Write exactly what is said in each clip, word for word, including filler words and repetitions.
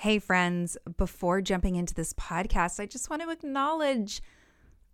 Hey friends, before jumping into this podcast, I just want to acknowledge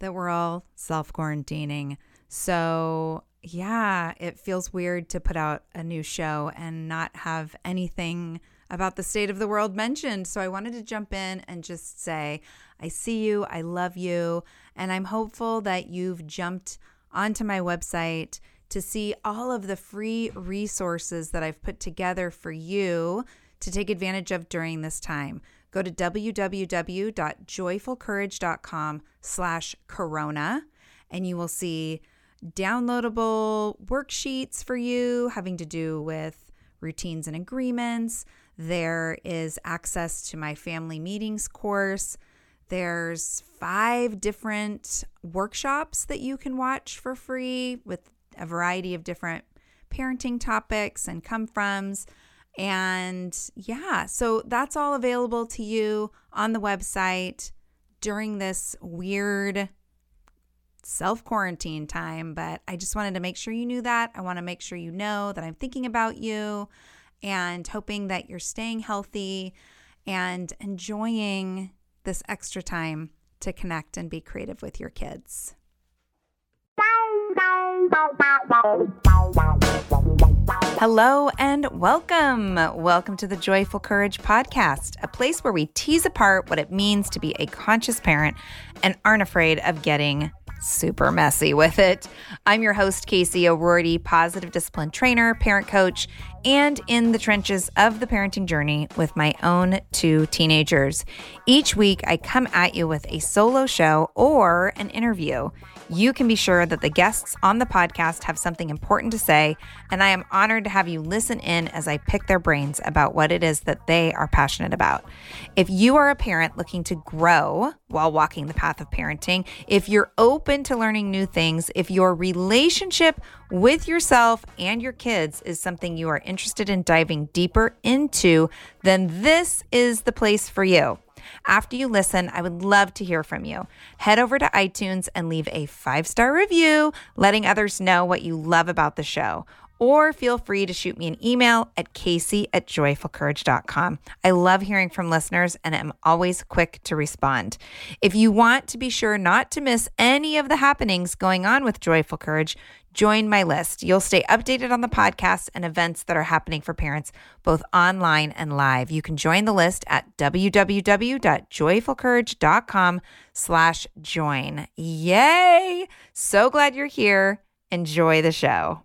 that we're all self-quarantining. So yeah, it feels weird to put out a new show and not have anything about the state of the world mentioned. So I wanted to jump in and just say, I see you, I love you, and I'm hopeful that you've jumped onto my website to see all of the free resources that I've put together for you to take advantage of during this time. Go to w w w dot joyful courage dot com slash corona and you will see downloadable worksheets for you having to do with routines and agreements. There is access to my family meetings course. There's five different workshops that you can watch for free with a variety of different parenting topics and come-froms. And yeah, so that's all available to you on the website during this weird self-quarantine time. But I just wanted to make sure you knew that. I want to make sure you know that I'm thinking about you and hoping that you're staying healthy and enjoying this extra time to connect and be creative with your kids. Hello and welcome. Welcome to the Joyful Courage Podcast, a place where we tease apart what it means to be a conscious parent and aren't afraid of getting super messy with it. I'm your host, Casey O'Rourke, positive discipline trainer, parent coach, and in the trenches of the parenting journey with my own two teenagers. Each week, I come at you with a solo show or an interview. You can be sure that the guests on the podcast have something important to say, and I am honored to have you listen in as I pick their brains about what it is that they are passionate about. If you are a parent looking to grow while walking the path of parenting, if you're open to learning new things, if your relationship with yourself and your kids is something you are interested in diving deeper into, then this is the place for you. After you listen, I would love to hear from you. Head over to iTunes and leave a five-star review, letting others know what you love about the show. Or feel free to shoot me an email at casey at joyful courage dot com. I love hearing from listeners and am always quick to respond. If you want to be sure not to miss any of the happenings going on with Joyful Courage, join my list. You'll stay updated on the podcast and events that are happening for parents, both online and live. You can join the list at w w w dot joyful courage dot com slash join. Yay! So glad you're here. Enjoy the show.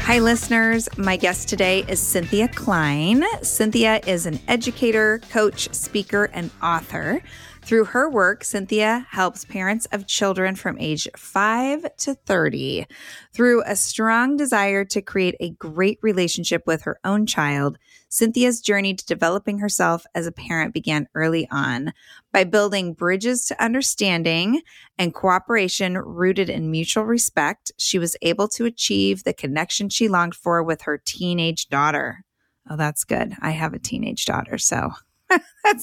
Hi, listeners. My guest today is Cynthia Klein. Cynthia is an educator, coach, speaker, and author. Through her work, Cynthia helps parents of children from age five to thirty. Through a strong desire to create a great relationship with her own child, Cynthia's journey to developing herself as a parent began early on. By building bridges to understanding and cooperation rooted in mutual respect, she was able to achieve the connection she longed for with her teenage daughter. Oh, that's good. I have a teenage daughter, so... that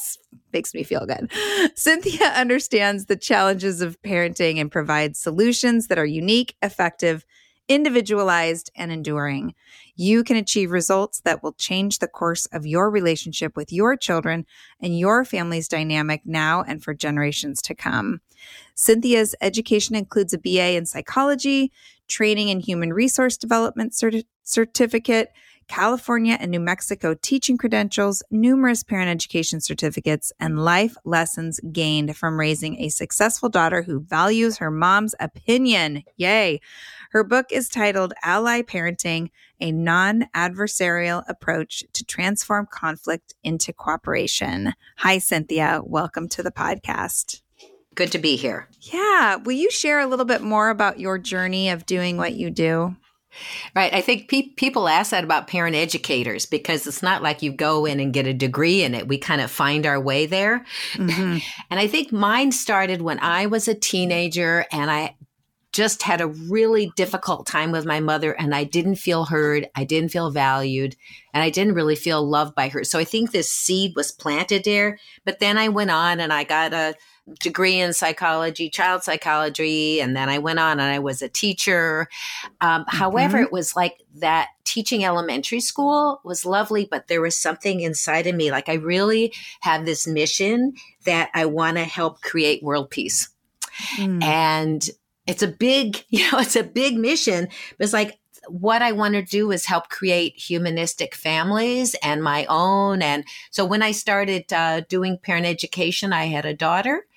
makes me feel good. Cynthia understands the challenges of parenting and provides solutions that are unique, effective, individualized, and enduring. You can achieve results that will change the course of your relationship with your children and your family's dynamic now and for generations to come. Cynthia's education includes a B A in psychology, training in human resource development cert- certificate, California and New Mexico teaching credentials, numerous parent education certificates, and life lessons gained from raising a successful daughter who values her mom's opinion. Yay! Her book is titled Ally Parenting, a non-adversarial approach to transform conflict into cooperation. Hi, Cynthia. Welcome to the podcast. Good to be here. Yeah. Will you share a little bit more about your journey of doing what you do? Right. I think pe- people ask that about parent educators because it's not like you go in and get a degree in it. We kind of find our way there. Mm-hmm. And I think mine started when I was a teenager and I just had a really difficult time with my mother and I didn't feel heard. I didn't feel valued and I didn't really feel loved by her. So I think this seed was planted there, but then I went on and I got a degree in psychology, child psychology. And then I went on and I was a teacher. Um, mm-hmm. However, it was like that teaching elementary school was lovely, but there was something inside of me. Like I really had this mission that I want to help create world peace. Mm. And it's a big, you know, it's a big mission. But it's like, what I want to do is help create humanistic families and my own. And so when I started uh, doing parent education, I had a daughter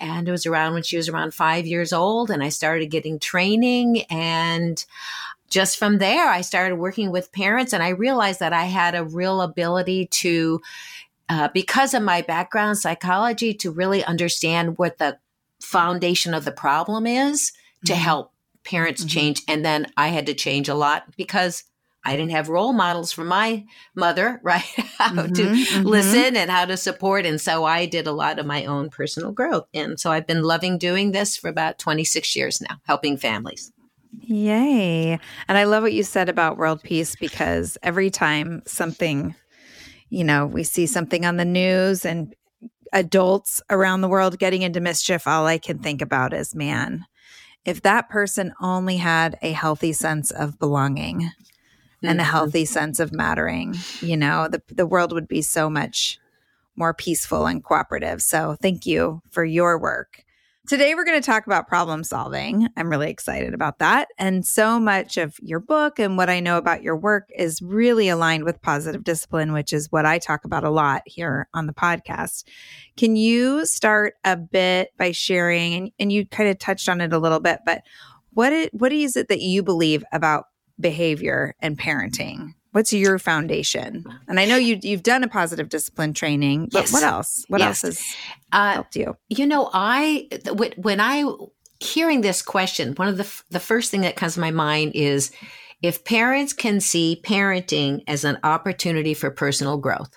and it was around when she was around five years old and I started getting training. And just from there, I started working with parents and I realized that I had a real ability to, uh, because of my background in psychology, to really understand what the foundation of the problem is to mm-hmm. help parents mm-hmm. change. And then I had to change a lot because I didn't have role models from my mother, right? How mm-hmm, to mm-hmm. listen and how to support. And so I did a lot of my own personal growth. And so I've been loving doing this for about twenty-six years now, helping families. Yay. And I love what you said about world peace, because every time something, you know, we see something on the news and adults around the world getting into mischief, all I can think about is, man, if that person only had a healthy sense of belonging mm-hmm. and a healthy sense of mattering, you know, the, the world would be so much more peaceful and cooperative. So thank you for your work. Today, we're going to talk about problem solving. I'm really excited about that. And so much of your book and what I know about your work is really aligned with positive discipline, which is what I talk about a lot here on the podcast. Can you start a bit by sharing, and, and you kind of touched on it a little bit, but what it, what is it that you believe about behavior and parenting? What's your foundation? And I know you, you've done a positive discipline training, but yes. what else? What yes. else has uh, helped you? You know, I when I hearing this question, one of the the first thing that comes to my mind is if parents can see parenting as an opportunity for personal growth.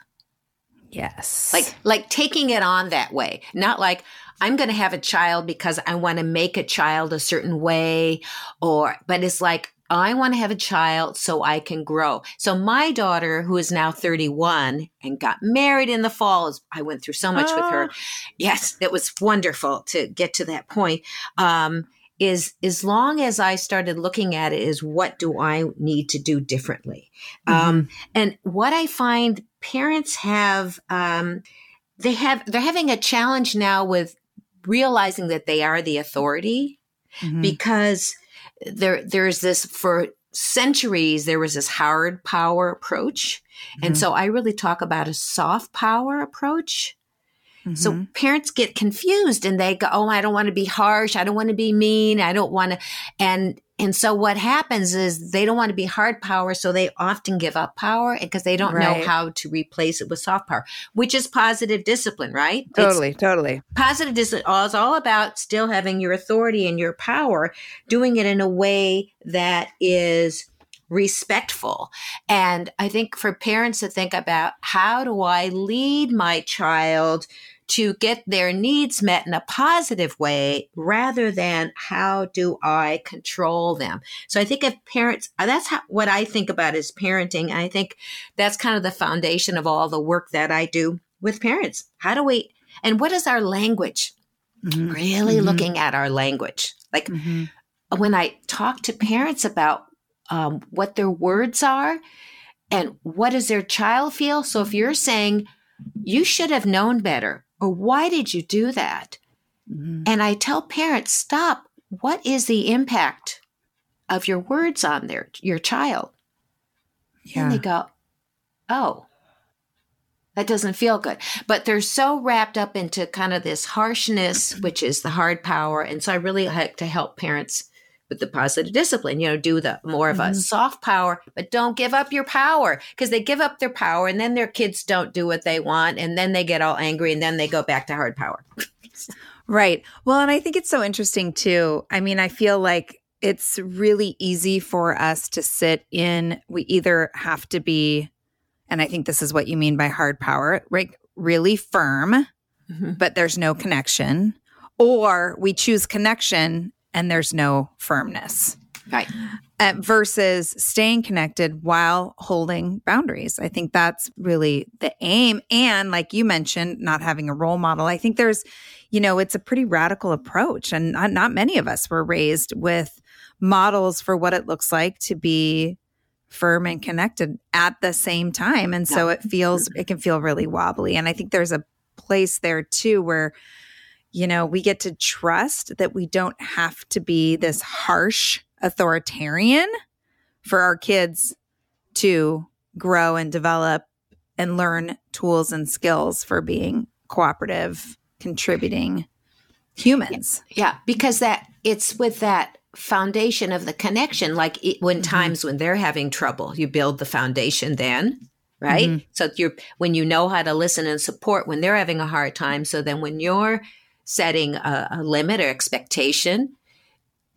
Yes, like like taking it on that way, not like I'm going to have a child because I want to make a child a certain way, or but it's like, I want to have a child so I can grow. So my daughter, who is now thirty-one and got married in the fall, I went through so much oh. with her. Yes, it was wonderful to get to that point. Um, is as long as I started looking at it is what do I need to do differently? Mm-hmm. Um, and what I find parents have, um, they have, they're having a challenge now with realizing that they are the authority mm-hmm. because There, there's this for centuries, there was this hard power approach. Mm-hmm. And so I really talk about a soft power approach. Mm-hmm. So parents get confused and they go, oh, I don't want to be harsh. I don't want to be mean. I don't want to. And, and so what happens is they don't want to be hard power. So they often give up power because they don't right. know how to replace it with soft power, which is positive discipline, right? Totally, it's, totally. Positive discipline is all about still having your authority and your power, doing it in a way that is respectful. And I think for parents to think about how do I lead my child to get their needs met in a positive way rather than how do I control them? So I think if parents, that's how, what I think about is parenting. I think that's kind of the foundation of all the work that I do with parents. How do we, and what is our language? Mm-hmm. Really mm-hmm. looking at our language. Like mm-hmm. when I talk to parents about um, what their words are and what does their child feel? So if you're saying, you should have known better, or why did you do that? Mm-hmm. And I tell parents, stop. What is the impact of your words on their your child? Yeah. And they go, oh, that doesn't feel good. But they're so wrapped up into kind of this harshness, which is the hard power. And so I really like to help parents with the positive discipline, you know, do the more of a mm-hmm. soft power, but don't give up your power, because they give up their power and then their kids don't do what they want. And then they get all angry and then they go back to hard power. Right. Well, and I think it's so interesting too. I mean, I feel like it's really easy for us to sit in, we either have to be, and I think this is what you mean by hard power, right? Really firm, mm-hmm. but there's no connection, or we choose connection and there's no firmness. Right. Uh, versus staying connected while holding boundaries. I think that's really the aim. And like you mentioned, not having a role model. I think there's, you know, it's a pretty radical approach. And not, not many of us were raised with models for what it looks like to be firm and connected at the same time. And yeah. so it feels, it can feel really wobbly. And I think there's a place there too where, you know, we get to trust that we don't have to be this harsh authoritarian for our kids to grow and develop and learn tools and skills for being cooperative, contributing humans. Yeah, yeah, because that it's with that foundation of the connection, like it, when mm-hmm. times when they're having trouble, you build the foundation then. Right. Mm-hmm. So you're when you know how to listen and support when they're having a hard time. So then when you're setting a, a limit or expectation,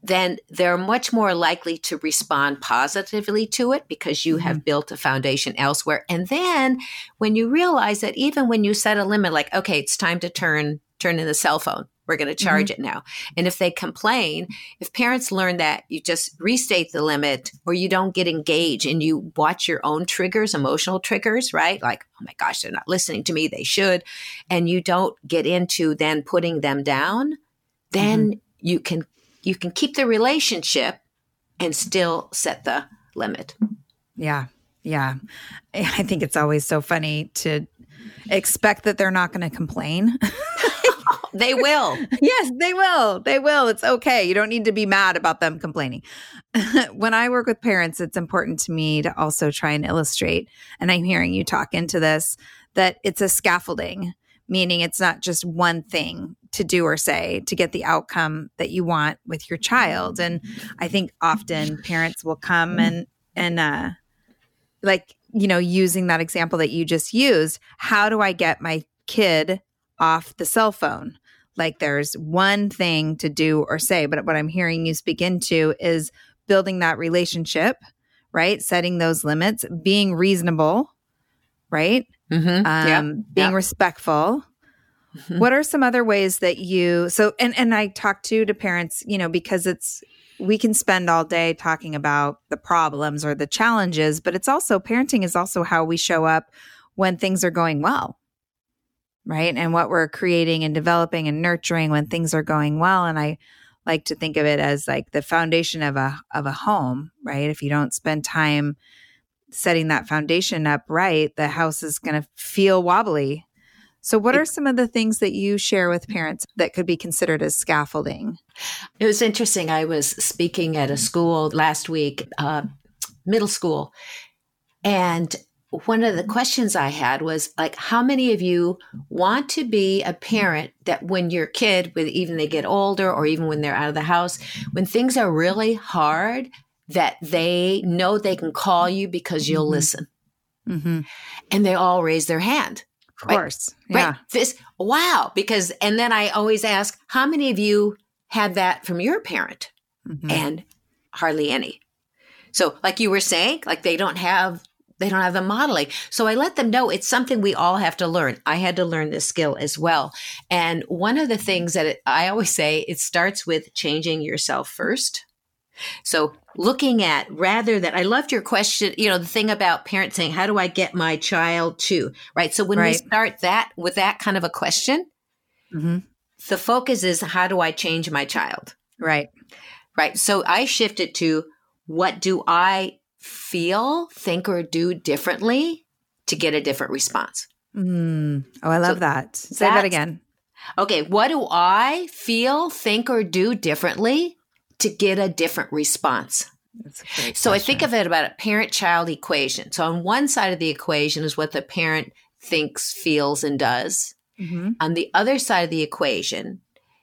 then they're much more likely to respond positively to it because you mm-hmm. have built a foundation elsewhere. And then when you realize that even when you set a limit, like, okay, it's time to turn, turn in the cell phone. We're going to charge mm-hmm. it now. And if they complain, if parents learn that you just restate the limit or you don't get engaged and you watch your own triggers, emotional triggers, right? Like, oh my gosh, they're not listening to me. They should. And you don't get into then putting them down. Then mm-hmm. you can, you can keep the relationship and still set the limit. Yeah. Yeah. I think it's always so funny to expect that they're not going to complain. They will. Yes, they will. They will. It's okay. You don't need to be mad about them complaining. When I work with parents, it's important to me to also try and illustrate, and I'm hearing you talk into this, that it's a scaffolding, meaning it's not just one thing to do or say to get the outcome that you want with your child. And I think often parents will come and, and uh, like, you know, using that example that you just used, how do I get my kid off the cell phone? Like there's one thing to do or say, but what I'm hearing you speak into is building that relationship, right? Setting those limits, being reasonable, right? Mm-hmm. Um, yeah. Being yeah. respectful. Mm-hmm. What are some other ways that you, so, and, and I talk to, to parents, you know, because it's, we can spend all day talking about the problems or the challenges, but it's also, parenting is also how we show up when things are going well. Right. And what we're creating and developing and nurturing when things are going well. And I like to think of it as like the foundation of a of a home, right? If you don't spend time setting that foundation up right, the house is going to feel wobbly. So what are some of the things that you share with parents that could be considered as scaffolding? It was interesting. I was speaking at a school last week, uh, middle school, and one of the questions I had was like, how many of you want to be a parent that when your kid, with even they get older or even when they're out of the house, when things are really hard, that they know they can call you because you'll mm-hmm. listen. Mm-hmm. And they all raise their hand. Of right? course. Yeah. Right. This, wow. Because, and then I always ask, how many of you had that from your parent? Mm-hmm. And hardly any. So like you were saying, like they don't have They don't have the modeling. So I let them know it's something we all have to learn. I had to learn this skill as well. And one of the things that it, I always say, it starts with changing yourself first. So looking at rather than, I loved your question, you know, the thing about parents saying, how do I get my child to, right? So when right. we start that with that kind of a question, mm-hmm. the focus is how do I change my child? Right. Right. So I shifted to what do I feel, think, or do differently to get a different response. Mm. Oh, I love so that. Say that again. Okay. What do I feel, think, or do differently to get a different response? That's a great so question. I think of it about a parent-child equation. So on one side of the equation is what the parent thinks, feels, and does. Mm-hmm. On the other side of the equation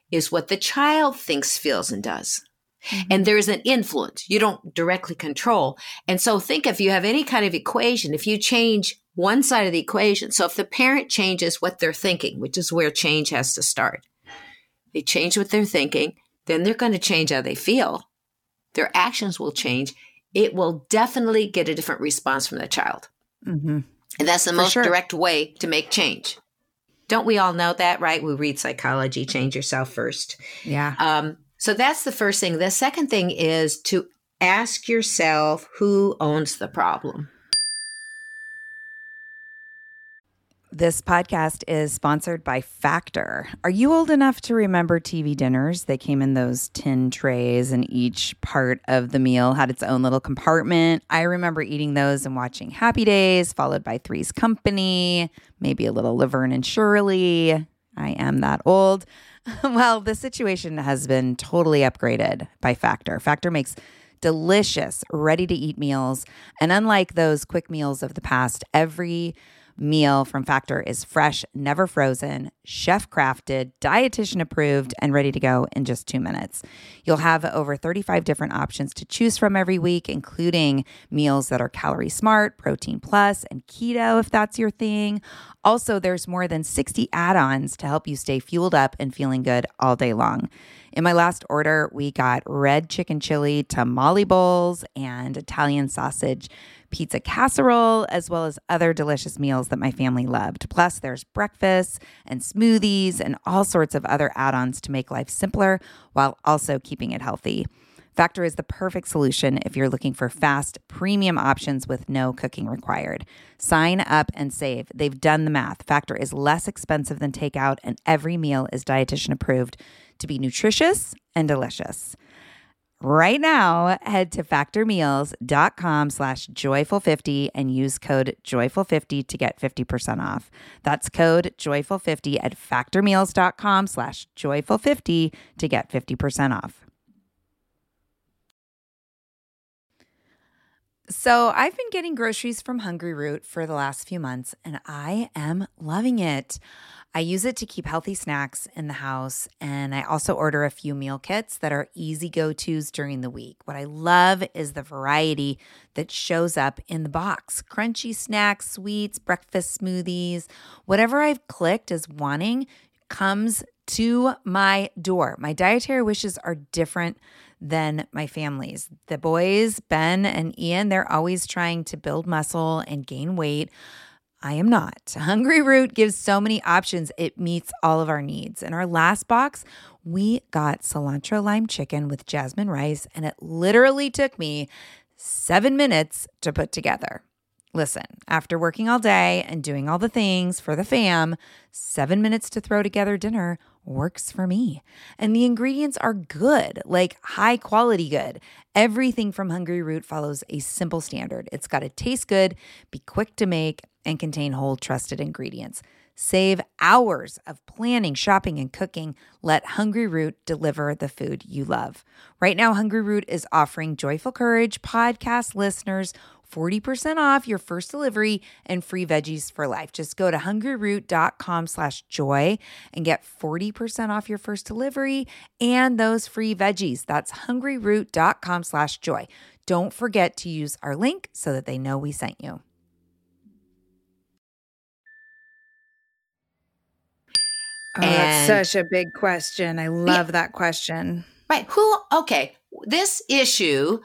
is what the child thinks, feels, and does. Mm-hmm. And there's an influence. You don't directly control. And so think if you have any kind of equation, if you change one side of the equation, so if the parent changes what they're thinking, which is where change has to start, they change what they're thinking, then they're going to change how they feel. Their actions will change. It will definitely get a different response from the child. Mm-hmm. And that's the For most sure. direct way to make change. Don't we all know that, right? We read psychology, change yourself first. Yeah. Um, So that's the first thing. The second thing is to ask yourself, who owns the problem? This podcast is sponsored by Factor. Are you old enough to remember T V dinners? They came in those tin trays, and each part of the meal had its own little compartment. I remember eating those and watching Happy Days, followed by Three's Company, maybe a little Laverne and Shirley. I am that old. Well, the situation has been totally upgraded by Factor. Factor makes delicious, ready-to-eat meals. And unlike those quick meals of the past, every meal from Factor is fresh, never frozen, chef-crafted, dietitian-approved, and ready to go in just two minutes. You'll have over thirty-five different options to choose from every week, including meals that are calorie smart, protein plus, and keto if that's your thing. Also, there's more than sixty add-ons to help you stay fueled up and feeling good all day long. In my last order, we got red chicken chili tamale bowls and Italian sausage pizza casserole, as well as other delicious meals that my family loved. Plus, there's breakfasts and smoothies and all sorts of other add-ons to make life simpler while also keeping it healthy. Factor is the perfect solution if you're looking for fast, premium options with no cooking required. Sign up and save. They've done the math. Factor is less expensive than takeout, and every meal is dietitian approved to be nutritious and delicious. Right now, head to factormeals.com slash joyful50 and use code joyful fifty to get fifty percent off. That's code joyful fifty at factormeals.com slash joyful50 to get fifty percent off. So I've been getting groceries from Hungry Root for the last few months, and I am loving it. I use it to keep healthy snacks in the house, and I also order a few meal kits that are easy go-tos during the week. What I love is the variety that shows up in the box. Crunchy snacks, sweets, breakfast smoothies, whatever I've clicked as wanting comes to my door. My dietary wishes are different than my family's. The boys, Ben and Ian, they're always trying to build muscle and gain weight. I am not. Hungry Root gives so many options. It meets all of our needs. In our last box, we got cilantro lime chicken with jasmine rice, and it literally took me seven minutes to put together. Listen, after working all day and doing all the things for the fam, seven minutes to throw together dinner works for me. And the ingredients are good, like high quality good. Everything from Hungry Root follows a simple standard. It's got to taste good, be quick to make, and contain whole trusted ingredients. Save hours of planning, shopping, and cooking. Let Hungry Root deliver the food you love. Right now, Hungry Root is offering Joyful Courage podcast listeners forty percent off your first delivery and free veggies for life. Just go to hungryroot.com slash joy and get forty percent off your first delivery and those free veggies. That's hungryroot.com slash joy. Don't forget to use our link so that they know we sent you. Oh, and that's such a big question. I love yeah, that question. Right. Who, okay. This issue,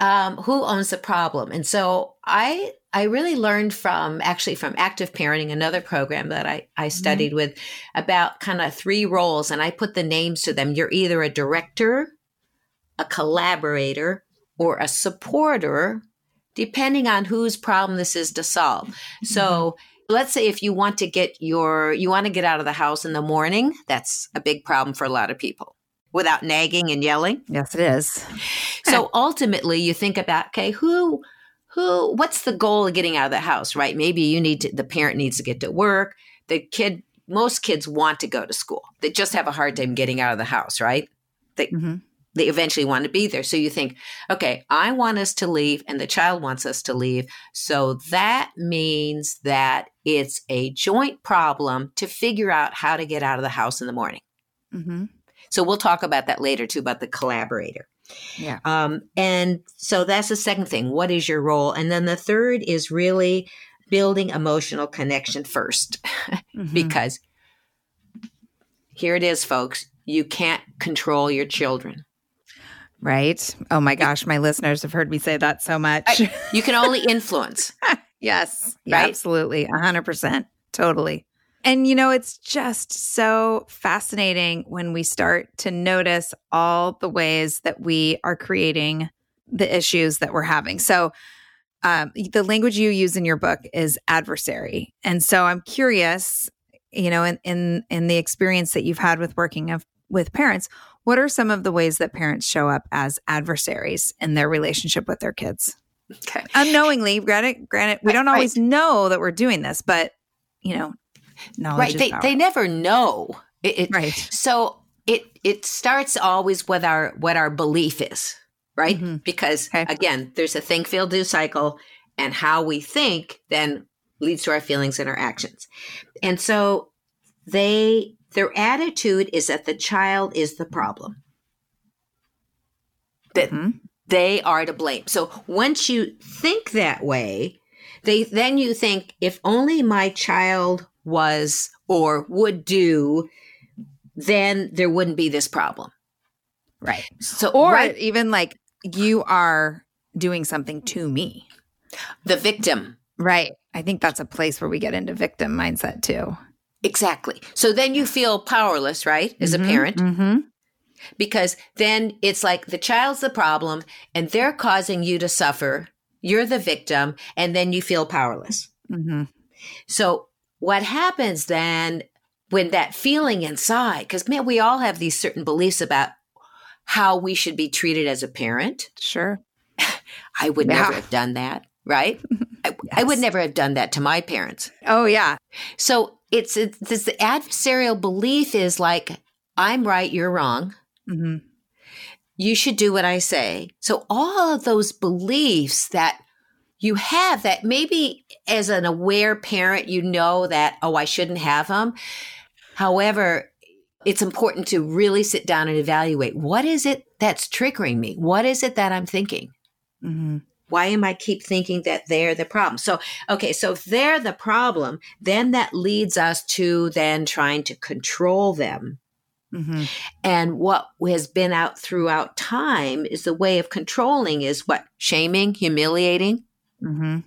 um, who owns the problem? And so I, I really learned from actually from Active Parenting, another program that I, I studied mm-hmm. with, about kind of three roles, and I put the names to them. You're either a director, a collaborator, or a supporter, depending on whose problem this is to solve. Mm-hmm. So let's say if you want to get your, you want to get out of the house in the morning, that's a big problem for a lot of people. Without nagging and yelling. Yes, it is. So ultimately you think about, okay, who, who, what's the goal of getting out of the house, right? Maybe you need to, the parent needs to get to work. The kid, most kids want to go to school. They just have a hard time getting out of the house, right? They, mm-hmm. they eventually want to be there. So you think, okay, I want us to leave and the child wants us to leave. So that means that it's a joint problem to figure out how to get out of the house in the morning. Mm-hmm. So we'll talk about that later too, about the collaborator. Yeah. Um, and so that's the second thing. What is your role? And then the third is really building emotional connection first, mm-hmm. because here it is, folks, you can't control your children. Right. Oh my gosh. My listeners have heard me say that so much. I, you can only influence. Yes. Right? Absolutely. A hundred percent. Totally. And, you know, it's just so fascinating when we start to notice all the ways that we are creating the issues that we're having. So um, the language you use in your book is adversary. And so I'm curious, you know, in, in, in the experience that you've had with working of, with parents, what are some of the ways that parents show up as adversaries in their relationship with their kids? Okay. Unknowingly, granted, granted, we don't right. always know that we're doing this, but you know, knowledge right. is they, power. They never know. It, it, right. So it, it starts always with our, what our belief is. Right? Mm-hmm. Because okay. again, there's a think, feel, do cycle, and how we think then leads to our feelings and our actions. And so they, their attitude is that the child is the problem. That mm-hmm. they are to blame. So once you think that way, they, then you think, if only my child was or would do, then there wouldn't be this problem. Right. So, or right. even like, you are doing something to me. The victim. Right. I think that's a place where we get into victim mindset too. Exactly. So then you feel powerless, right? As mm-hmm, a parent. Mm-hmm. Because then it's like the child's the problem and they're causing you to suffer. You're the victim. And then you feel powerless. Mm-hmm. So what happens then when that feeling inside, because man, we all have these certain beliefs about how we should be treated as a parent. Sure. I would yeah. never have done that, right? I, yes. I would never have done that to my parents. Oh, yeah. So it's, it's this the adversarial belief is like, I'm right, you're wrong. Mm-hmm. You should do what I say. So all of those beliefs that you have that maybe as an aware parent, you know that, oh, I shouldn't have them. However, it's important to really sit down and evaluate, what is it that's triggering me? What is it that I'm thinking? Mm-hmm. Why am I keep thinking that they're the problem? So, okay, so if they're the problem, then that leads us to then trying to control them. Mm-hmm. And what has been out throughout time is the way of controlling is what? Shaming, humiliating, mm-hmm.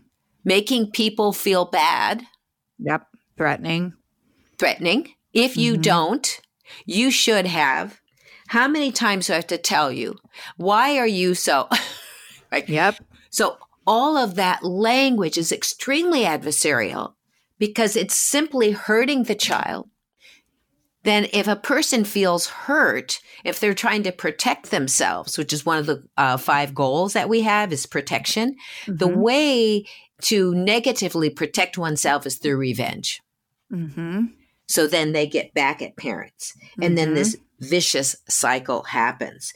making people feel bad. Yep. Threatening. Threatening. If you mm-hmm. don't. You should have. How many times do I have to tell you? Why are you so? Right? Yep. So all of that language is extremely adversarial because it's simply hurting the child. Then if a person feels hurt, if they're trying to protect themselves, which is one of the uh, five goals that we have is protection, mm-hmm. the way to negatively protect oneself is through revenge. Mm-hmm. So then they get back at parents. And mm-hmm. then this vicious cycle happens.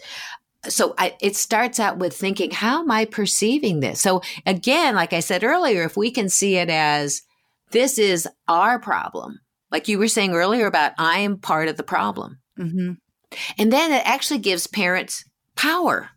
So I, it starts out with thinking, how am I perceiving this? So again, like I said earlier, if we can see it as this is our problem, like you were saying earlier about I am part of the problem. Mm-hmm. And then it actually gives parents power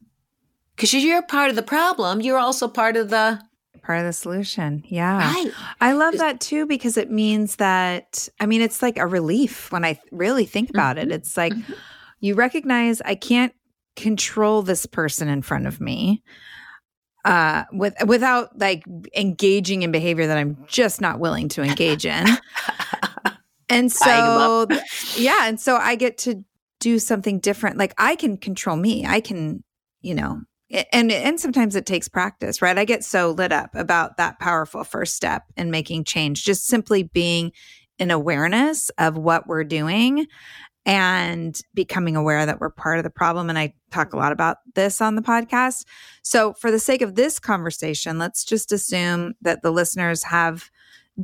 because you're part of the problem. You're also part of the Part of the solution. Yeah. Right. I love that too, because it means that, I mean, it's like a relief when I th- really think about mm-hmm. it. It's like mm-hmm. you recognize I can't control this person in front of me uh, with without like engaging in behavior that I'm just not willing to engage in. And so, yeah. And so I get to do something different. Like I can control me. I can, you know. And and sometimes it takes practice, right? I get so lit up about that powerful first step in making change, just simply being in awareness of what we're doing and becoming aware that we're part of the problem. And I talk a lot about this on the podcast. So for the sake of this conversation, let's just assume that the listeners have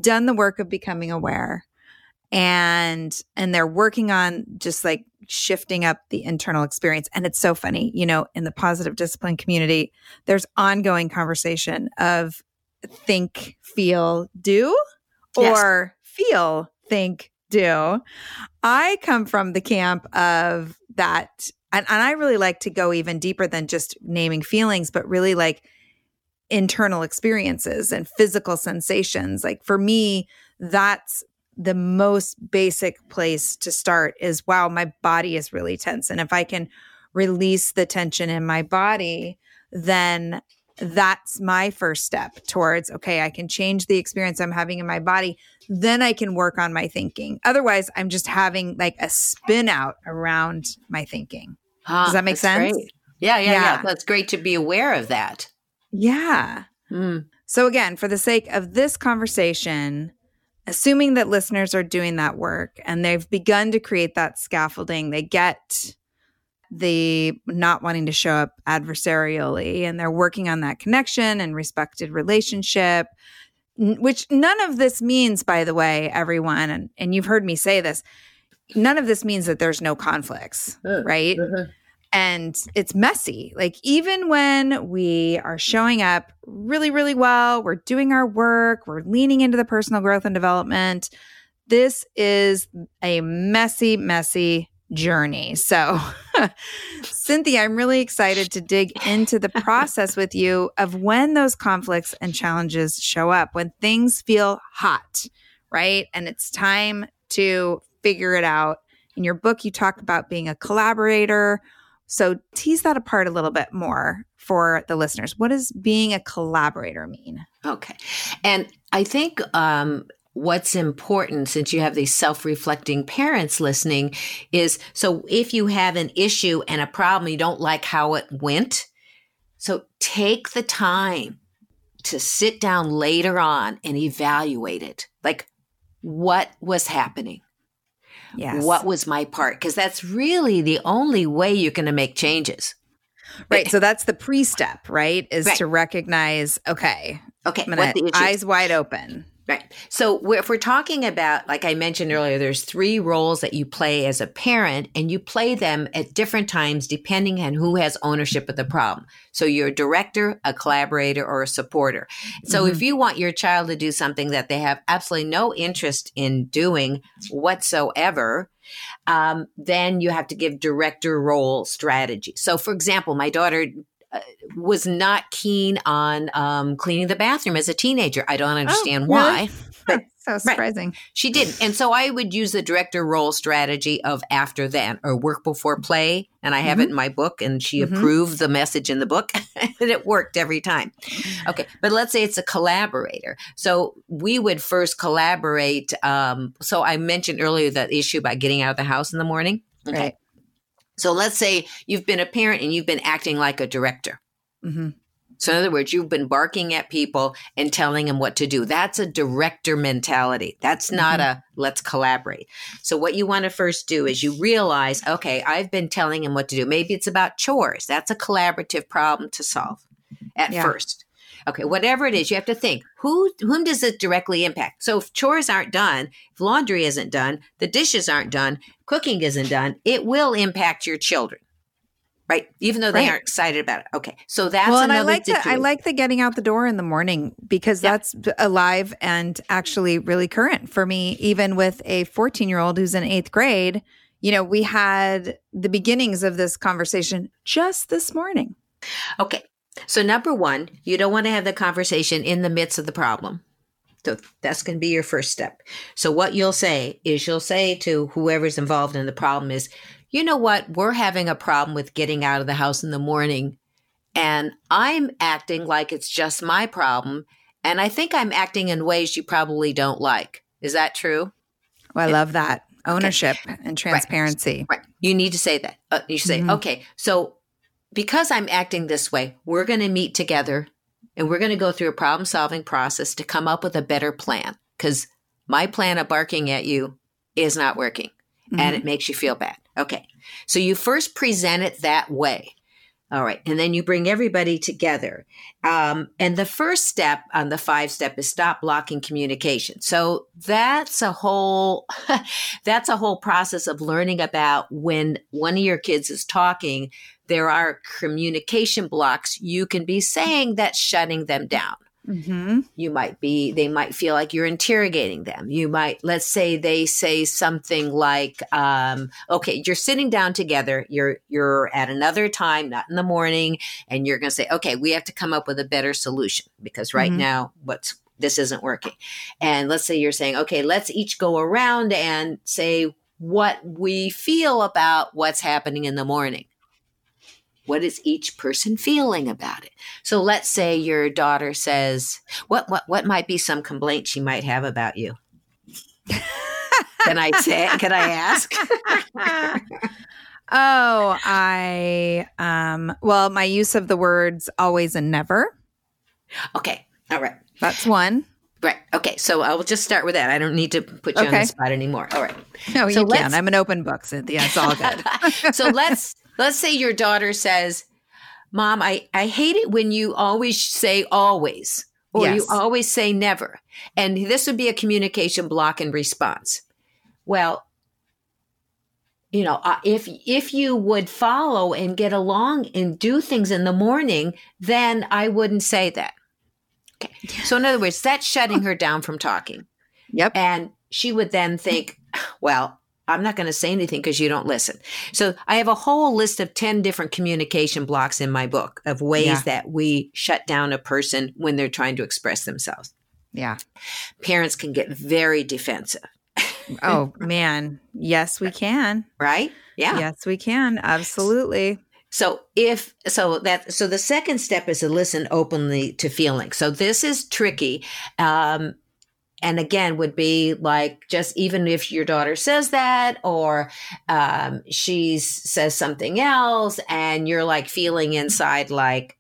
done the work of becoming aware and and they're working on just like shifting up the internal experience. And it's so funny, you know, in the positive discipline community, there's ongoing conversation of think, feel, do, or yes. feel, think, do. I come from the camp of that. And, and I really like to go even deeper than just naming feelings, but really like internal experiences and physical sensations. Like for me, that's the most basic place to start is, wow, my body is really tense. And if I can release the tension in my body, then that's my first step towards, okay, I can change the experience I'm having in my body. Then I can work on my thinking. Otherwise, I'm just having like a spin out around my thinking. Huh, Does that make sense? Great. Yeah, yeah, yeah. yeah. That's great to be aware of that. Yeah. Mm. So again, for the sake of this conversation, assuming that listeners are doing that work and they've begun to create that scaffolding, they get the not wanting to show up adversarially and they're working on that connection and respected relationship, which none of this means, by the way, everyone, and, and you've heard me say this, none of this means that there's no conflicts, uh, right? Uh-huh. And it's messy. Like even when we are showing up really, really well, we're doing our work, we're leaning into the personal growth and development, this is a messy, messy journey. So Cynthia, I'm really excited to dig into the process with you of when those conflicts and challenges show up, when things feel hot, right? And it's time to figure it out. In your book, you talk about being a collaborator. So tease that apart a little bit more for the listeners. What does being a collaborator mean? Okay. And I think um, what's important, since you have these self-reflecting parents listening, is so if you have an issue and a problem, you don't like how it went, so take the time to sit down later on and evaluate it. Like, what was happening? Yes. What was my part? Because that's really the only way you're going to make changes. Right. But, so that's the pre-step, right? Is right. to recognize, okay, okay, I'm gonna, what the issue eyes is. Wide open. Right. So we're, if we're talking about, like I mentioned earlier, there's three roles that you play as a parent, and you play them at different times depending on who has ownership of the problem. So you're a director, a collaborator, or a supporter. So mm-hmm. if you want your child to do something that they have absolutely no interest in doing whatsoever, um, then you have to give director role strategy. So for example, my daughter was not keen on um, cleaning the bathroom as a teenager. I don't understand oh, why. Really? But, so surprising. Right. She didn't. And so I would use the director role strategy of after then or work before play. And I have mm-hmm. it in my book, and she mm-hmm. approved the message in the book and it worked every time. Okay. But let's say it's a collaborator. So we would first collaborate. Um, so I mentioned earlier that issue about getting out of the house in the morning. Okay. Right. So let's say you've been a parent and you've been acting like a director. Mm-hmm. So in other words, you've been barking at people and telling them what to do. That's a director mentality. That's not mm-hmm. a let's collaborate. So what you want to first do is you realize, okay, I've been telling them what to do. Maybe it's about chores. That's a collaborative problem to solve at yeah. first. Okay, whatever it is, you have to think, who whom does it directly impact? So if chores aren't done, if laundry isn't done, the dishes aren't done, cooking isn't done, it will impact your children, right? Even though they right. aren't excited about it. Okay, so that's well, and another I like the, I like the getting out the door in the morning because yeah. that's alive and actually really current for me, even with a fourteen-year-old who's in eighth grade. You know, we had the beginnings of this conversation just this morning. Okay. So number one, you don't want to have the conversation in the midst of the problem. So that's going to be your first step. So what you'll say is you'll say to whoever's involved in the problem is, you know what, we're having a problem with getting out of the house in the morning, and I'm acting like it's just my problem, and I think I'm acting in ways you probably don't like. Is that true? Well, I love that. Ownership okay. and transparency. Right. right. You need to say that. Uh, you say, mm-hmm. okay, so because I'm acting this way, we're going to meet together and we're going to go through a problem-solving process to come up with a better plan because my plan of barking at you is not working mm-hmm. and it makes you feel bad. Okay. So you first present it that way. All right. And then you bring everybody together. Um, and the first step on the five step is stop blocking communication. So that's a whole, that's a whole process of learning about when one of your kids is talking, there are communication blocks. You can be saying that's shutting them down. Mm-hmm. You might be, they might feel like you're interrogating them. You might, let's say they say something like, um, okay, you're sitting down together. You're, you're at another time, not in the morning. And you're going to say, okay, we have to come up with a better solution because right mm-hmm. now what's, this isn't working. And let's say you're saying, okay, let's each go around and say what we feel about what's happening in the morning. What is each person feeling about it? So let's say your daughter says, what what what might be some complaint she might have about you? Can I say, can I ask? Oh, I, um, well, my use of the words always and never. Okay. All right. That's one. Right. Okay. So I will just start with that. I don't need to put you okay. on the spot anymore. All right. No, so you can. I'm an open book, Cynthia. It's all good. So let's, let's say your daughter says, Mom, I, I hate it when you always say always, or yes. you always say never. And this would be a communication block and response. Well, you know, if if you would follow and get along and do things in the morning, then I wouldn't say that. Okay. So in other words, that's shutting her down from talking. Yep. And she would then think, well, I'm not going to say anything because you don't listen. So I have a whole list of ten different communication blocks in my book of ways yeah. that we shut down a person when they're trying to express themselves. Yeah. Parents can get very defensive. Oh, man. Yes, we can. Right? Yeah. Yes, we can. Absolutely. So if so that so the second step is to listen openly to feelings. So this is tricky. Um, and again, would be like just even if your daughter says that or um, she says something else and you're like feeling inside like,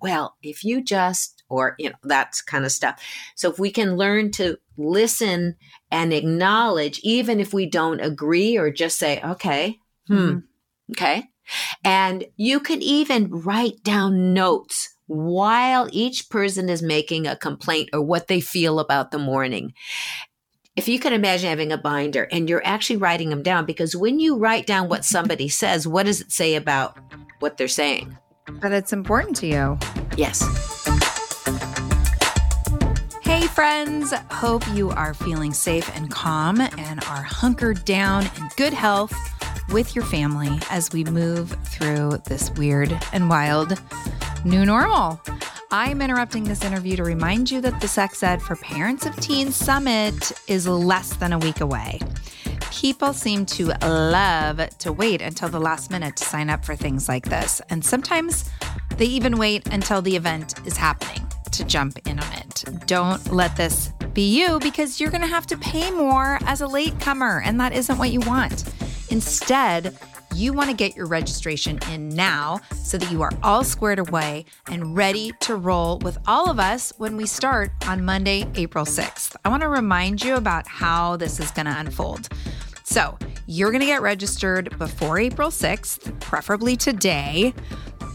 well, if you just or, you know, that kind of stuff. So if we can learn to listen and acknowledge, even if we don't agree or just say, okay, hmm, mm-hmm. okay. And you can even write down notes while each person is making a complaint or what they feel about the morning. If you can imagine having a binder and you're actually writing them down, because when you write down what somebody says, what does it say about what they're saying? That it's important to you. Yes. Hey friends, hope you are feeling safe and calm and are hunkered down in good health with your family as we move through this weird and wild new normal. I'm interrupting this interview to remind you that the Sex Ed for Parents of Teens Summit is less than a week away. People seem to love to wait until the last minute to sign up for things like this, and sometimes they even wait until the event is happening to jump in on it. Don't let this be you, because you're going to have to pay more as a latecomer, and that isn't what you want. Instead, you want to get your registration in now so that you are all squared away and ready to roll with all of us when we start on Monday, April sixth. I want to remind you about how this is going to unfold. So you're going to get registered before April sixth, preferably today,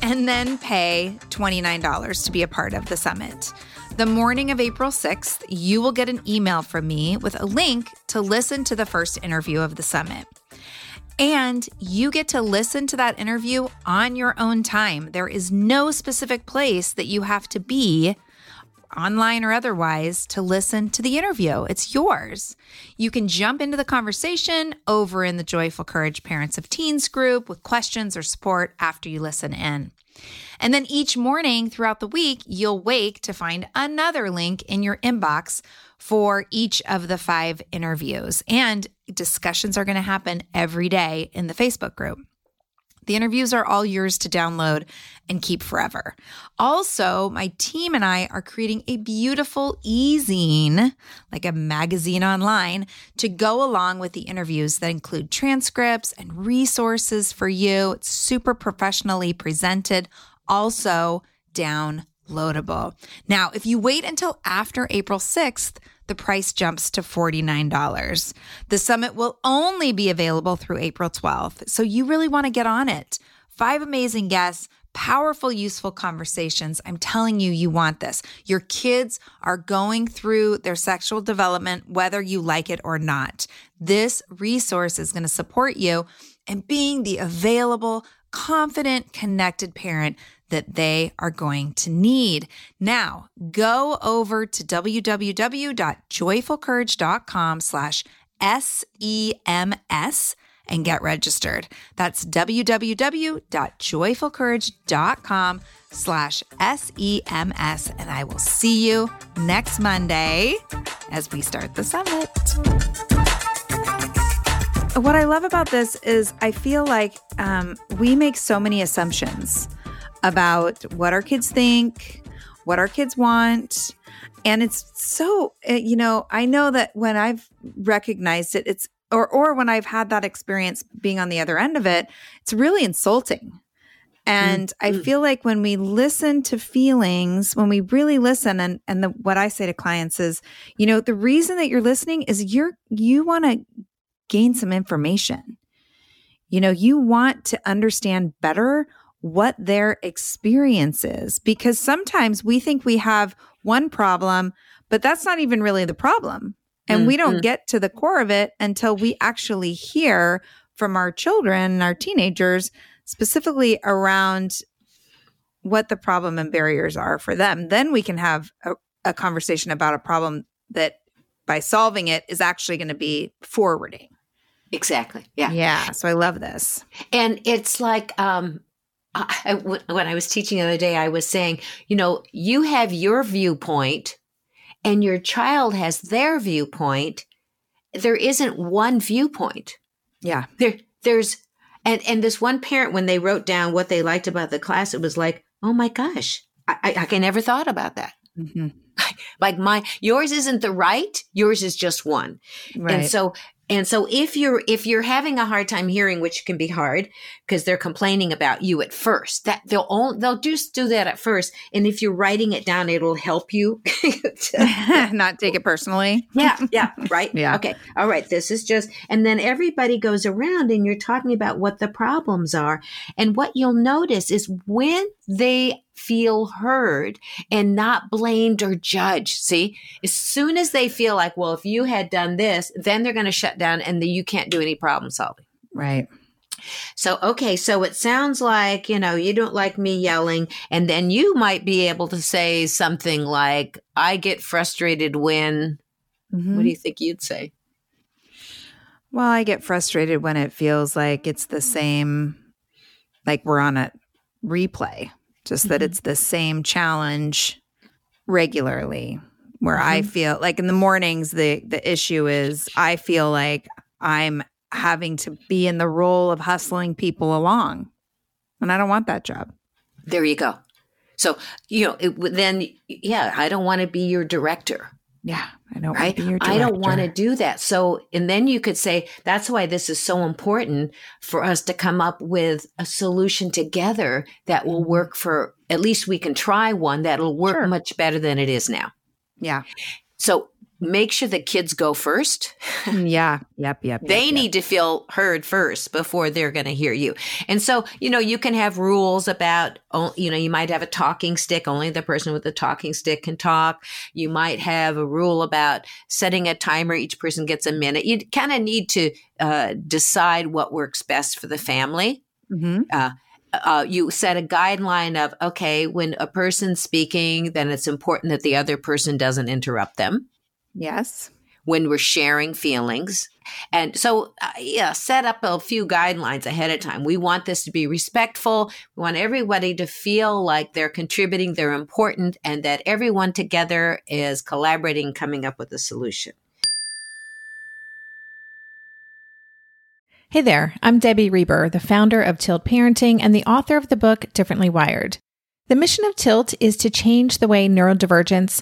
and then pay twenty-nine dollars to be a part of the summit. The morning of April sixth, you will get an email from me with a link to listen to the first interview of the summit. And you get to listen to that interview on your own time. There is no specific place that you have to be, online or otherwise, to listen to the interview. It's yours. You can jump into the conversation over in the Joyful Courage Parents of Teens group with questions or support after you listen in. And then each morning throughout the week, you'll wake to find another link in your inbox for each of the five interviews. And discussions are going to happen every day in the Facebook group. The interviews are all yours to download and keep forever. Also, my team and I are creating a beautiful e-zine, like a magazine online, to go along with the interviews that include transcripts and resources for you. It's super professionally presented, also downloadable. Now, if you wait until after April sixth, the price jumps to forty-nine dollars. The summit will only be available through April twelfth, so you really want to get on it. Five amazing guests, powerful, useful conversations. I'm telling you, you want this. Your kids are going through their sexual development, whether you like it or not. This resource is going to support you in being the available, confident, connected parent that they are going to need. Now, go over to www.joyfulcourage.com slash S-E-M-S and get registered. That's www.joyfulcourage.com slash S-E-M-S. And I will see you next Monday as we start the summit. What I love about this is I feel like um, we make so many assumptions about what our kids think, what our kids want. And it's so, you know, I know that when I've recognized it, it's or or when I've had that experience being on the other end of it, it's really insulting. And mm-hmm. I feel like when we listen to feelings, when we really listen, and and the, what I say to clients is, you know, the reason that you're listening is you're you want to gain some information. You know, you want to understand better what their experience is, because sometimes we think we have one problem, but that's not even really the problem. And mm-hmm. we don't get to the core of it until we actually hear from our children and our teenagers specifically around what the problem and barriers are for them. Then we can have a, a conversation about a problem that by solving it is actually going to be forwarding. Exactly. Yeah. Yeah. So I love this. And it's like, um, I, w- when I was teaching the other day, I was saying, you know, you have your viewpoint and your child has their viewpoint. There isn't one viewpoint. Yeah. There, there's, and, and this one parent, when they wrote down what they liked about the class, it was like, oh my gosh, I, I, I never thought about that. Mm-hmm. Like my, yours isn't the right, yours is just one. Right. And so And so if you're, if you're having a hard time hearing, which can be hard because they're complaining about you at first, that they'll only, they'll just do that at first. And if you're writing it down, it'll help you to, not take it personally. Yeah. Yeah. Right. Yeah. Okay. All right. This is just, and then everybody goes around and you're talking about what the problems are. And what you'll notice is when they feel heard and not blamed or judged. See, as soon as they feel like, well, if you had done this, then they're going to shut down and the, you can't do any problem solving. Right. So, okay. So it sounds like, you know, you don't like me yelling. And then you might be able to say something like, I get frustrated when, mm-hmm. What do you think you'd say? Well, I get frustrated when it feels like it's the same, like we're on a replay. Just that it's the same challenge regularly, where mm-hmm. I feel like in the mornings, the, the issue is I feel like I'm having to be in the role of hustling people along, and I don't want that job. There you go. So, you know, it, then, yeah, I don't want to be your director. Yeah, I don't right? want to be your director. I don't want to do that. So, and then you could say, that's why this is so important for us to come up with a solution together that will work for, at least we can try one that'll work sure. much better than it is now. Yeah. So make sure the kids go first. Yeah. Yep. Yep. They yep, need yep. to feel heard first before they're going to hear you. And so, you know, you can have rules about, you know, you might have a talking stick. Only the person with the talking stick can talk. You might have a rule about setting a timer. Each person gets a minute. You kind of need to uh, decide what works best for the family. Mm-hmm. Uh, Uh, you set a guideline of, okay, when a person's speaking, then it's important that the other person doesn't interrupt them. Yes. When we're sharing feelings. And so, uh, yeah, set up a few guidelines ahead of time. We want this to be respectful. We want everybody to feel like they're contributing, they're important, and that everyone together is collaborating, coming up with a solution. Hey there, I'm Debbie Reber, the founder of Tilt Parenting and the author of the book Differently Wired. The mission of Tilt is to change the way neurodivergence,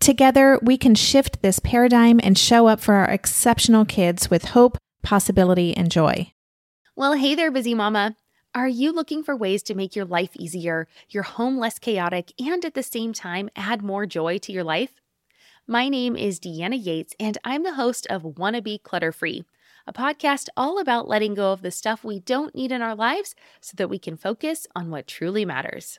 Together, we can shift this paradigm and show up for our exceptional kids with hope, possibility, and joy. Well, hey there, busy mama. Are you looking for ways to make your life easier, your home less chaotic, and at the same time, add more joy to your life? My name is Deanna Yates, and I'm the host of Wanna Be Clutter Free, a a podcast all about letting go of the stuff we don't need in our lives so that we can focus on what truly matters.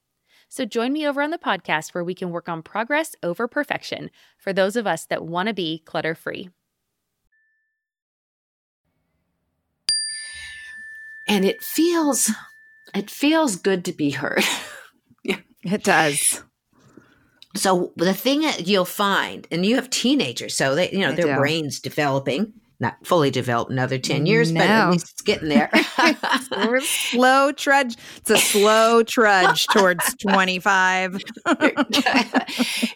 So join me over on the podcast where we can work on progress over perfection for those of us that want to be clutter-free. And it feels, it feels good to be heard. Yeah, it does. So the thing that you'll find, and you have teenagers, so they, you know, I their do. brain's developing, not fully developed another ten years, no. but at least it's getting there. It's slow trudge. It's a slow trudge towards twenty-five.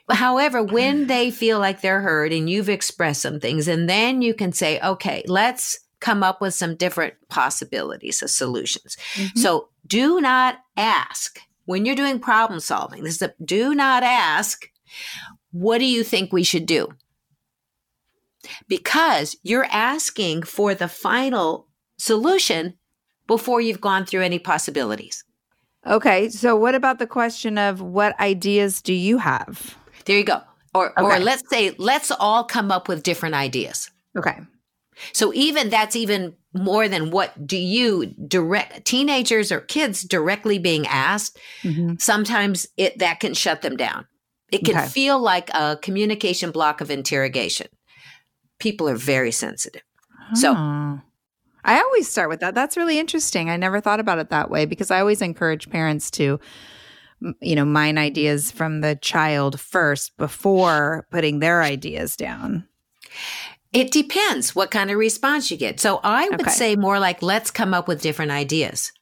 However, when they feel like they're heard and you've expressed some things, and then you can say, okay, let's come up with some different possibilities of solutions. Mm-hmm. So do not ask. When you're doing problem solving, this is a, do not ask, what do you think we should do? Because you're asking for the final solution before you've gone through any possibilities. Okay. So what about the question of what ideas do you have? There you go. Or, okay. or let's say, let's all come up with different ideas. Okay. So even that's even more than what do you direct teenagers or kids directly being asked. Mm-hmm. Sometimes it that can shut them down. It can okay. feel like a communication block of interrogation. People are very sensitive. Oh. So I always start with that. That's really interesting. I never thought about it that way because I always encourage parents to, you know, mine ideas from the child first before putting their ideas down. It depends what kind of response you get. So I would okay. say more like, let's come up with different ideas.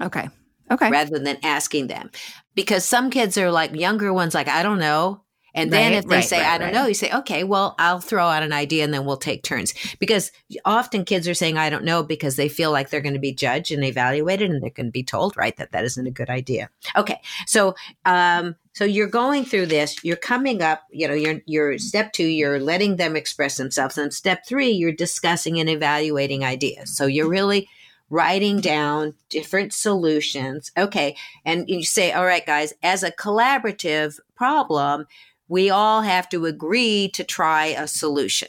Okay. Okay. Rather than asking them. Because some kids are like younger ones, like, I don't know. And right, then if they right, say, right, I don't right. know, you say, okay, well, I'll throw out an idea and then we'll take turns. Because often kids are saying, I don't know, because they feel like they're going to be judged and evaluated and they're going to be told, right, that that isn't a good idea. Okay. So, um, So you're going through this, you're coming up, you know, you're, you're step two, you're letting them express themselves. And step three, you're discussing and evaluating ideas. So you're really writing down different solutions. Okay. And you say, all right, guys, as a collaborative problem, we all have to agree to try a solution.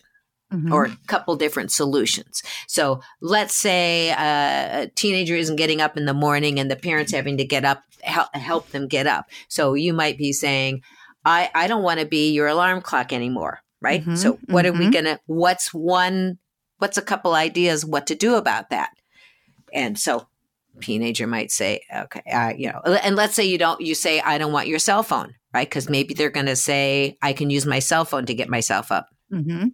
Mm-hmm. Or a couple different solutions. So let's say uh, a teenager isn't getting up in the morning and the parents having to get up, help, help them get up. So you might be saying, I, I don't want to be your alarm clock anymore, right? Mm-hmm. So what mm-hmm. are we going to, what's one, what's a couple ideas what to do about that? And so teenager might say, okay, uh, you know, and let's say you don't, you say, I don't want your cell phone, right? Because maybe they're going to say, I can use my cell phone to get myself up. Mm-hmm.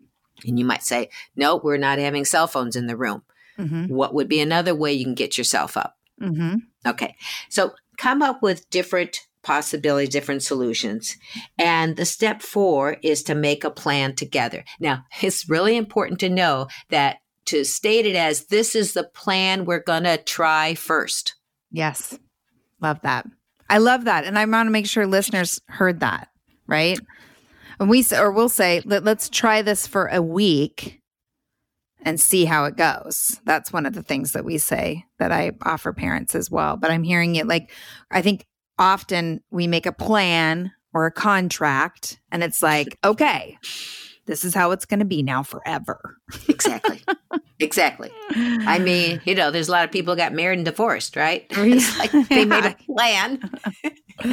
And you might say, no, we're not having cell phones in the room. Mm-hmm. What would be another way you can get yourself up? Mm-hmm. Okay. So come up with different possibilities, different solutions. And the step four is to make a plan together. Now, it's really important to know that to state it as this is the plan we're going to try first. Yes. Love that. I love that. And I want to make sure listeners heard that, right? And we or we'll say, let, let's try this for a week and see how it goes. That's one of the things that we say that I offer parents as well. But I'm hearing it like, I think often we make a plan or a contract and it's like, okay, this is how it's going to be now forever. Exactly. Exactly. I mean, you know, there's a lot of people who got married and divorced, right? It's like they yeah. made a plan.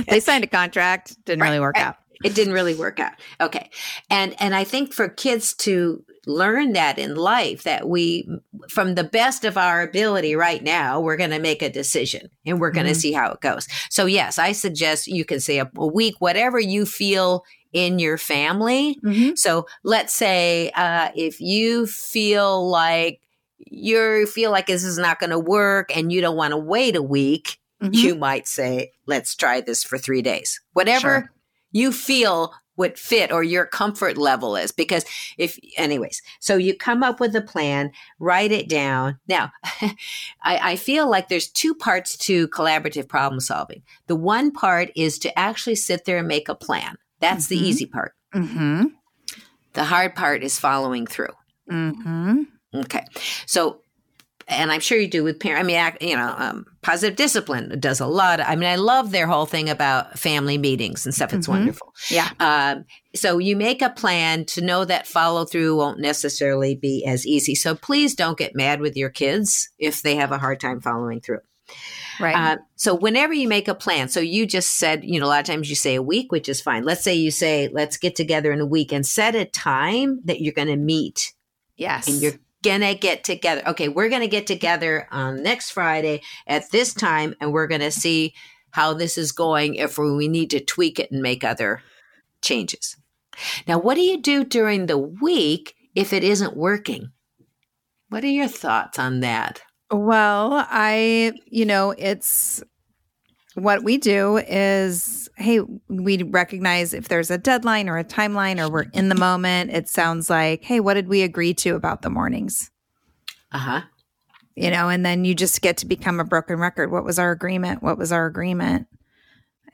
They signed a contract. Didn't right, really work right. out. It didn't really work out. Okay. And and I think for kids to learn that in life, that we, from the best of our ability right now, we're going to make a decision and we're going to mm-hmm. see how it goes. So yes, I suggest you can say a, a week, whatever you feel in your family. Mm-hmm. So let's say uh, if you feel like you feel like this is not going to work and you don't want to wait a week, mm-hmm. you might say, let's try this for three days. Whatever. Sure. You feel would fit or your comfort level is. Because if, anyways, so you come up with a plan, write it down. Now, I, I feel like there's two parts to collaborative problem solving. The one part is to actually sit there and make a plan. That's mm-hmm. the easy part. Mm-hmm. The hard part is following through. Mm-hmm. Okay. So, and I'm sure you do with parents. I mean, you know, um, Positive Discipline does a lot. Of, I mean, I love their whole thing about family meetings and stuff. It's mm-hmm. wonderful. Yeah. Um, so you make a plan to know that follow through won't necessarily be as easy. So please don't get mad with your kids if they have a hard time following through. Right. Uh, so whenever you make a plan, so you just said, you know, a lot of times you say a week, which is fine. Let's say you say, let's get together in a week and set a time that you're going to meet. Yes. And you're going to get together. Okay. We're going to get together on next Friday at this time. And we're going to see how this is going. If we need to tweak it and make other changes. Now, what do you do during the week if it isn't working? What are your thoughts on that? Well, I, you know, it's what we do is, hey, we recognize if there's a deadline or a timeline or we're in the moment, it sounds like, hey, what did we agree to about the mornings? Uh-huh. You know, and then you just get to become a broken record. What was our agreement? What was our agreement?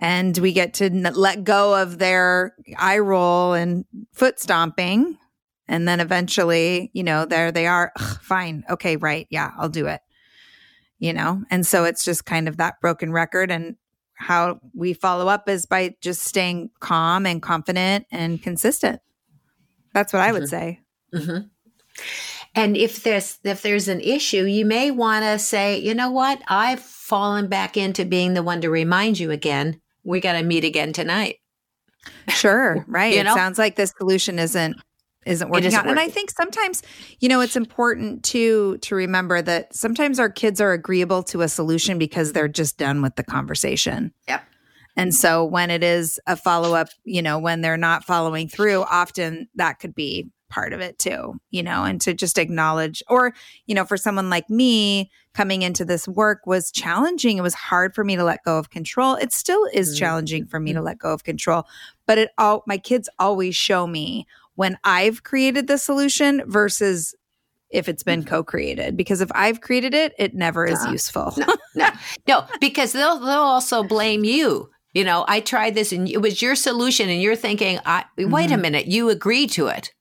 And we get to let go of their eye roll and foot stomping. And then eventually, you know, there they are. Ugh, fine. Okay. Right. Yeah, I'll do it. You know, and so it's just kind of that broken record. And how we follow up is by just staying calm and confident and consistent. That's what I would mm-hmm. say. Mm-hmm. And if there's, if there's an issue, you may want to say, you know what, I've fallen back into being the one to remind you again. We got to meet again tonight. Sure. Right. You know? It sounds like the solution isn't. Isn't working isn't out. Working. And I think sometimes, you know, it's important to to remember that sometimes our kids are agreeable to a solution because they're just done with the conversation. Yep. And so when it is a follow-up, you know, when they're not following through, often that could be part of it too, you know, and to just acknowledge, or, you know, for someone like me, coming into this work was challenging. It was hard for me to let go of control. It still is mm-hmm. challenging for me to let go of control, but it all, my kids always show me when I've created the solution versus if it's been co-created. Because if I've created it, it never is uh, useful. No, no, no, because they'll they'll also blame you. You know, I tried this and it was your solution and you're thinking, I, wait mm-hmm. a minute, you agreed to it.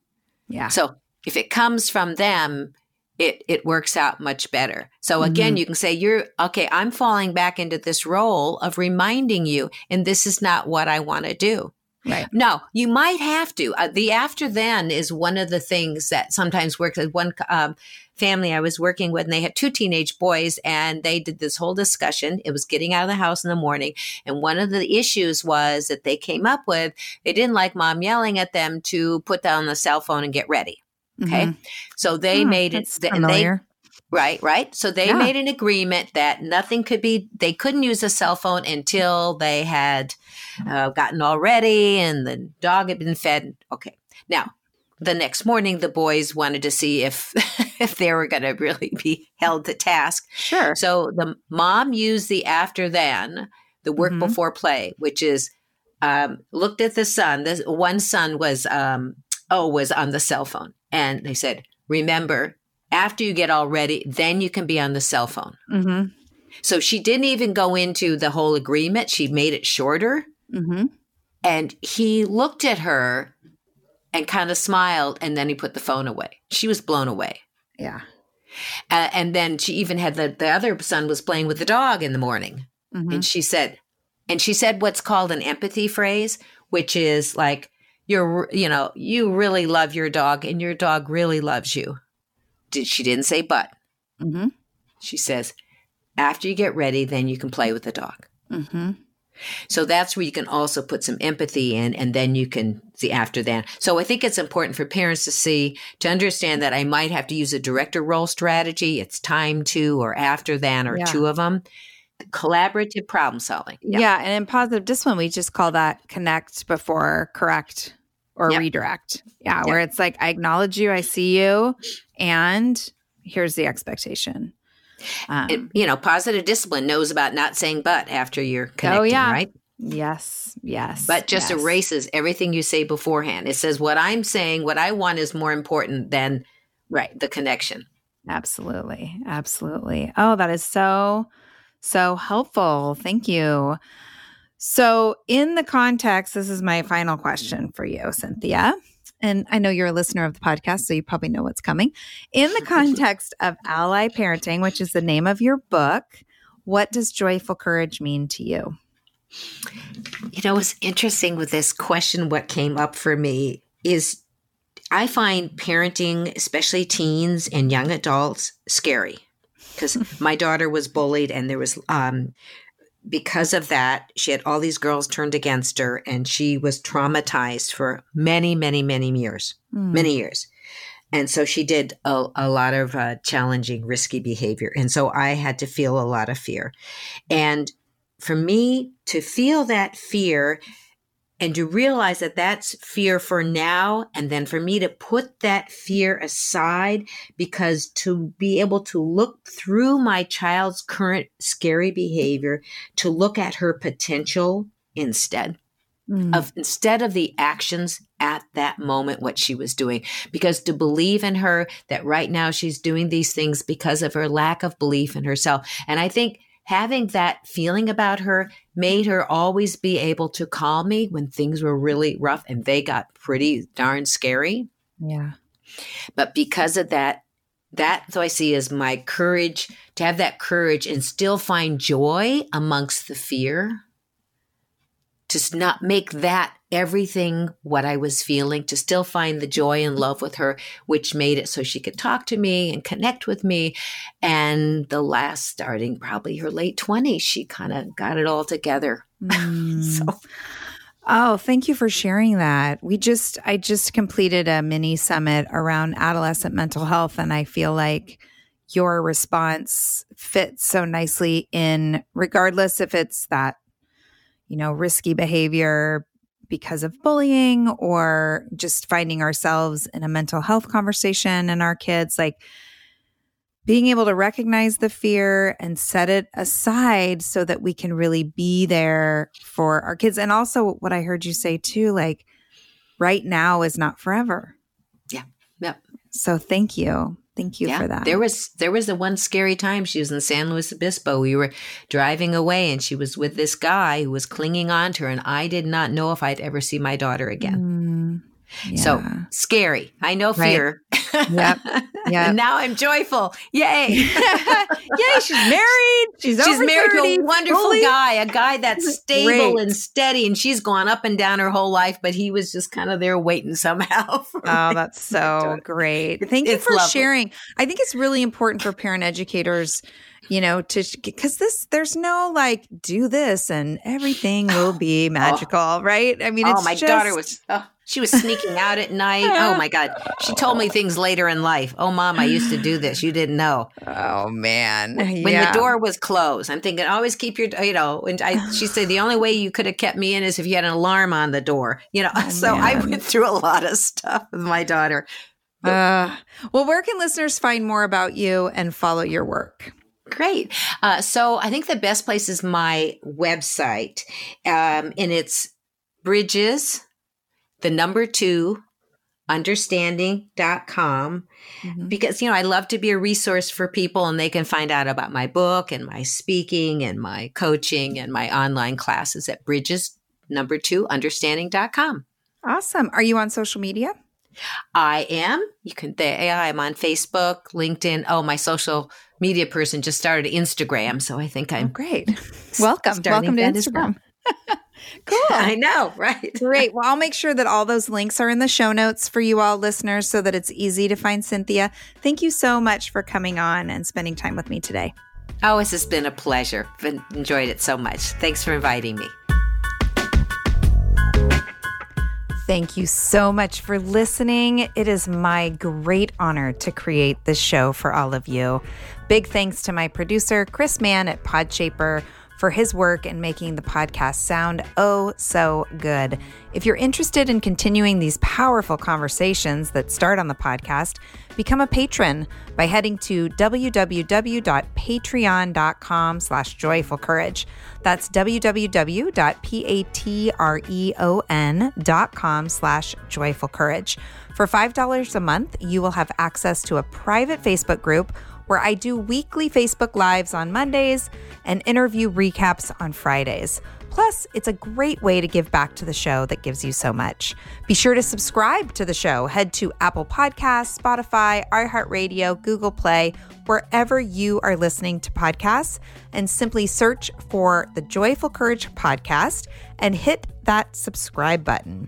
Yeah. So if it comes from them, it it works out much better. So again, mm-hmm. you can say, you're okay, I'm falling back into this role of reminding you, and this is not what I want to do. Right. No, you might have to. Uh, the after then is one of the things that sometimes works. One um, family I was working with, and they had two teenage boys, and they did this whole discussion. It was getting out of the house in the morning. And one of the issues was that they came up with, they didn't like mom yelling at them to put down the cell phone and get ready. Okay. Mm-hmm. So they oh, made it. Th- and they Right, right. So they yeah. made an agreement that nothing could be, they couldn't use a cell phone until they had uh, gotten all ready and the dog had been fed. Okay. Now, the next morning, the boys wanted to see if, if they were going to really be held to task. Sure. So the mom used the after then, the work mm-hmm. before play, which is um, looked at the son. This one son was, um, oh, was on the cell phone. And they said, remember, after you get all ready, then you can be on the cell phone. Mm-hmm. So she didn't even go into the whole agreement. She made it shorter. Mm-hmm. And he looked at her and kind of smiled, and then he put the phone away. She was blown away. Yeah. Uh, and then she even had the, the other son was playing with the dog in the morning. Mm-hmm. And she said, and she said what's called an empathy phrase, which is like, you're, you know, you really love your dog and your dog really loves you. She didn't say but. Mm-hmm. She says, after you get ready, then you can play with the dog. Mm-hmm. So that's where you can also put some empathy in, and then you can see after that. So I think it's important for parents to see, to understand that I might have to use a director role strategy. It's time to, or after that, or yeah. two of them. Collaborative problem solving. Yeah. yeah. And in positive discipline, we just call that connect before correct or yep. redirect. Yeah. Yep. Where it's like, I acknowledge you, I see you. And here's the expectation. Um, it, you know, positive discipline knows about not saying but after you're connecting, oh, yeah. right? Yes, yes. But just yes. erases everything you say beforehand. It says what I'm saying, what I want is more important than right the connection. Absolutely, absolutely. Oh, that is so, so helpful. Thank you. So in the context, this is my final question for you, Cynthia. And I know you're a listener of the podcast, so you probably know what's coming. In the context of ally parenting, which is the name of your book, what does joyful courage mean to you? You know, it's interesting with this question, what came up for me is I find parenting, especially teens and young adults, scary because my daughter was bullied and there was, um, because of that, she had all these girls turned against her and she was traumatized for many, many, many years, mm. many years. And so she did a, a lot of uh, challenging, risky behavior. And so I had to feel a lot of fear. And for me to feel that fear and to realize that that's fear for now, and then for me to put that fear aside, because to be able to look through my child's current scary behavior, to look at her potential instead mm. of instead of the actions at that moment, what she was doing, because to believe in her that right now she's doing these things because of her lack of belief in herself. And I think having that feeling about her made her always be able to call me when things were really rough and they got pretty darn scary. Yeah. But because of that, that so I see as my courage, to have that courage and still find joy amongst the fear, to not make that everything what I was feeling, to still find the joy and love with her, which made it so she could talk to me and connect with me. And the last, starting probably her late twenties, she kind of got it all together. Mm. so, Oh, thank you for sharing that. We just, I just completed a mini summit around adolescent mental health. And I feel like your response fits so nicely in, regardless if it's that, you know, risky behavior because of bullying or just finding ourselves in a mental health conversation and our kids, like being able to recognize the fear and set it aside so that we can really be there for our kids. And also what I heard you say too, like right now is not forever. Yeah. Yep. So thank you. Thank you yeah, for that. There was there was the one scary time she was in San Luis Obispo. We were driving away and she was with this guy who was clinging on to her. And I did not know if I'd ever see my daughter again. Mm, yeah. So scary. I know fear. Right. Yep. Yep. And now I'm joyful. Yay. Yay. She's married. She's, she's over married thirty, to a wonderful holy. guy, a guy that's stable Great. and steady. And she's gone up and down her whole life, but he was just kind of there waiting somehow. For oh, me. That's so great. Thank it's you for lovely. sharing. I think it's really important for parent educators, you know, to, because this, there's no like, do this and everything will be magical, oh. right? I mean, it's Oh, my just, daughter was, oh, she was sneaking out at night. Oh my God. She told me things later in life. Oh, Mom, I used to do this. You didn't know. Oh man. When yeah. the door was closed, I'm thinking, always keep your, you know, and I, she said, the only way you could have kept me in is if you had an alarm on the door, you know? Oh, so man. I went through a lot of stuff with my daughter. Uh, well, where can listeners find more about you and follow your work? Great. Uh, so I think the best place is my website. Um, and it's Bridges, the number two, understanding dot com. Mm-hmm. Because, you know, I love to be a resource for people and they can find out about my book and my speaking and my coaching and my online classes at Bridges, number two, understanding dot com. Awesome. Are you on social media? I am. You can, they, I'm on Facebook, LinkedIn. Oh, my social media person just started Instagram. So I think I'm oh, great. Welcome. Welcome to Instagram. Cool. I know, right? Great. Well, I'll make sure that all those links are in the show notes for you all listeners so that it's easy to find Cynthia. Thank you so much for coming on and spending time with me today. Oh, this has been a pleasure. I've enjoyed it so much. Thanks for inviting me. Thank you so much for listening. It is my great honor to create this show for all of you. Big thanks to my producer, Chris Mann at Podshaper, for his work in making the podcast sound oh so good. If you're interested in continuing these powerful conversations that start on the podcast, become a patron by heading to www.patreon.com slash joyfulcourage. That's www.patreon.com slash joyfulcourage. For five dollars a month, you will have access to a private Facebook group where I do weekly Facebook Lives on Mondays and interview recaps on Fridays. Plus, it's a great way to give back to the show that gives you so much. Be sure to subscribe to the show. Head to Apple Podcasts, Spotify, iHeartRadio, Google Play, wherever you are listening to podcasts, and simply search for the Joyful Courage Podcast and hit that subscribe button.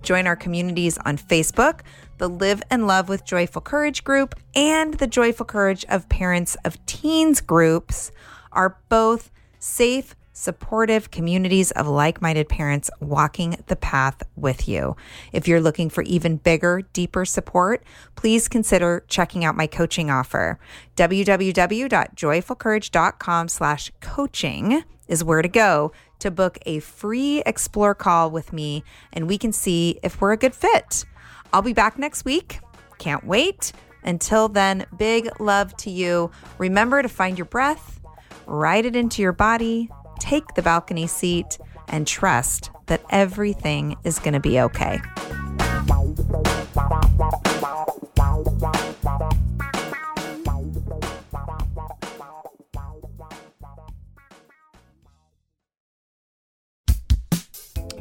Join our communities on Facebook, the Live and Love with Joyful Courage group, and the Joyful Courage of Parents of Teens groups are both safe, supportive communities of like-minded parents walking the path with you. If you're looking for even bigger, deeper support, please consider checking out my coaching offer. www.joyfulcourage.com slash coaching is where to go to book a free Explore call with me, and we can see if we're a good fit. I'll be back next week. Can't wait. Until then, big love to you. Remember to find your breath, ride it into your body, take the balcony seat, and trust that everything is going to be okay.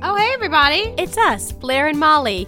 Oh, hey, everybody. It's us, Blair and Molly,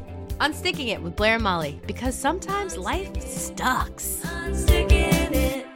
Unsticking It with Blair and Molly, because sometimes life sucks. Unsticking It.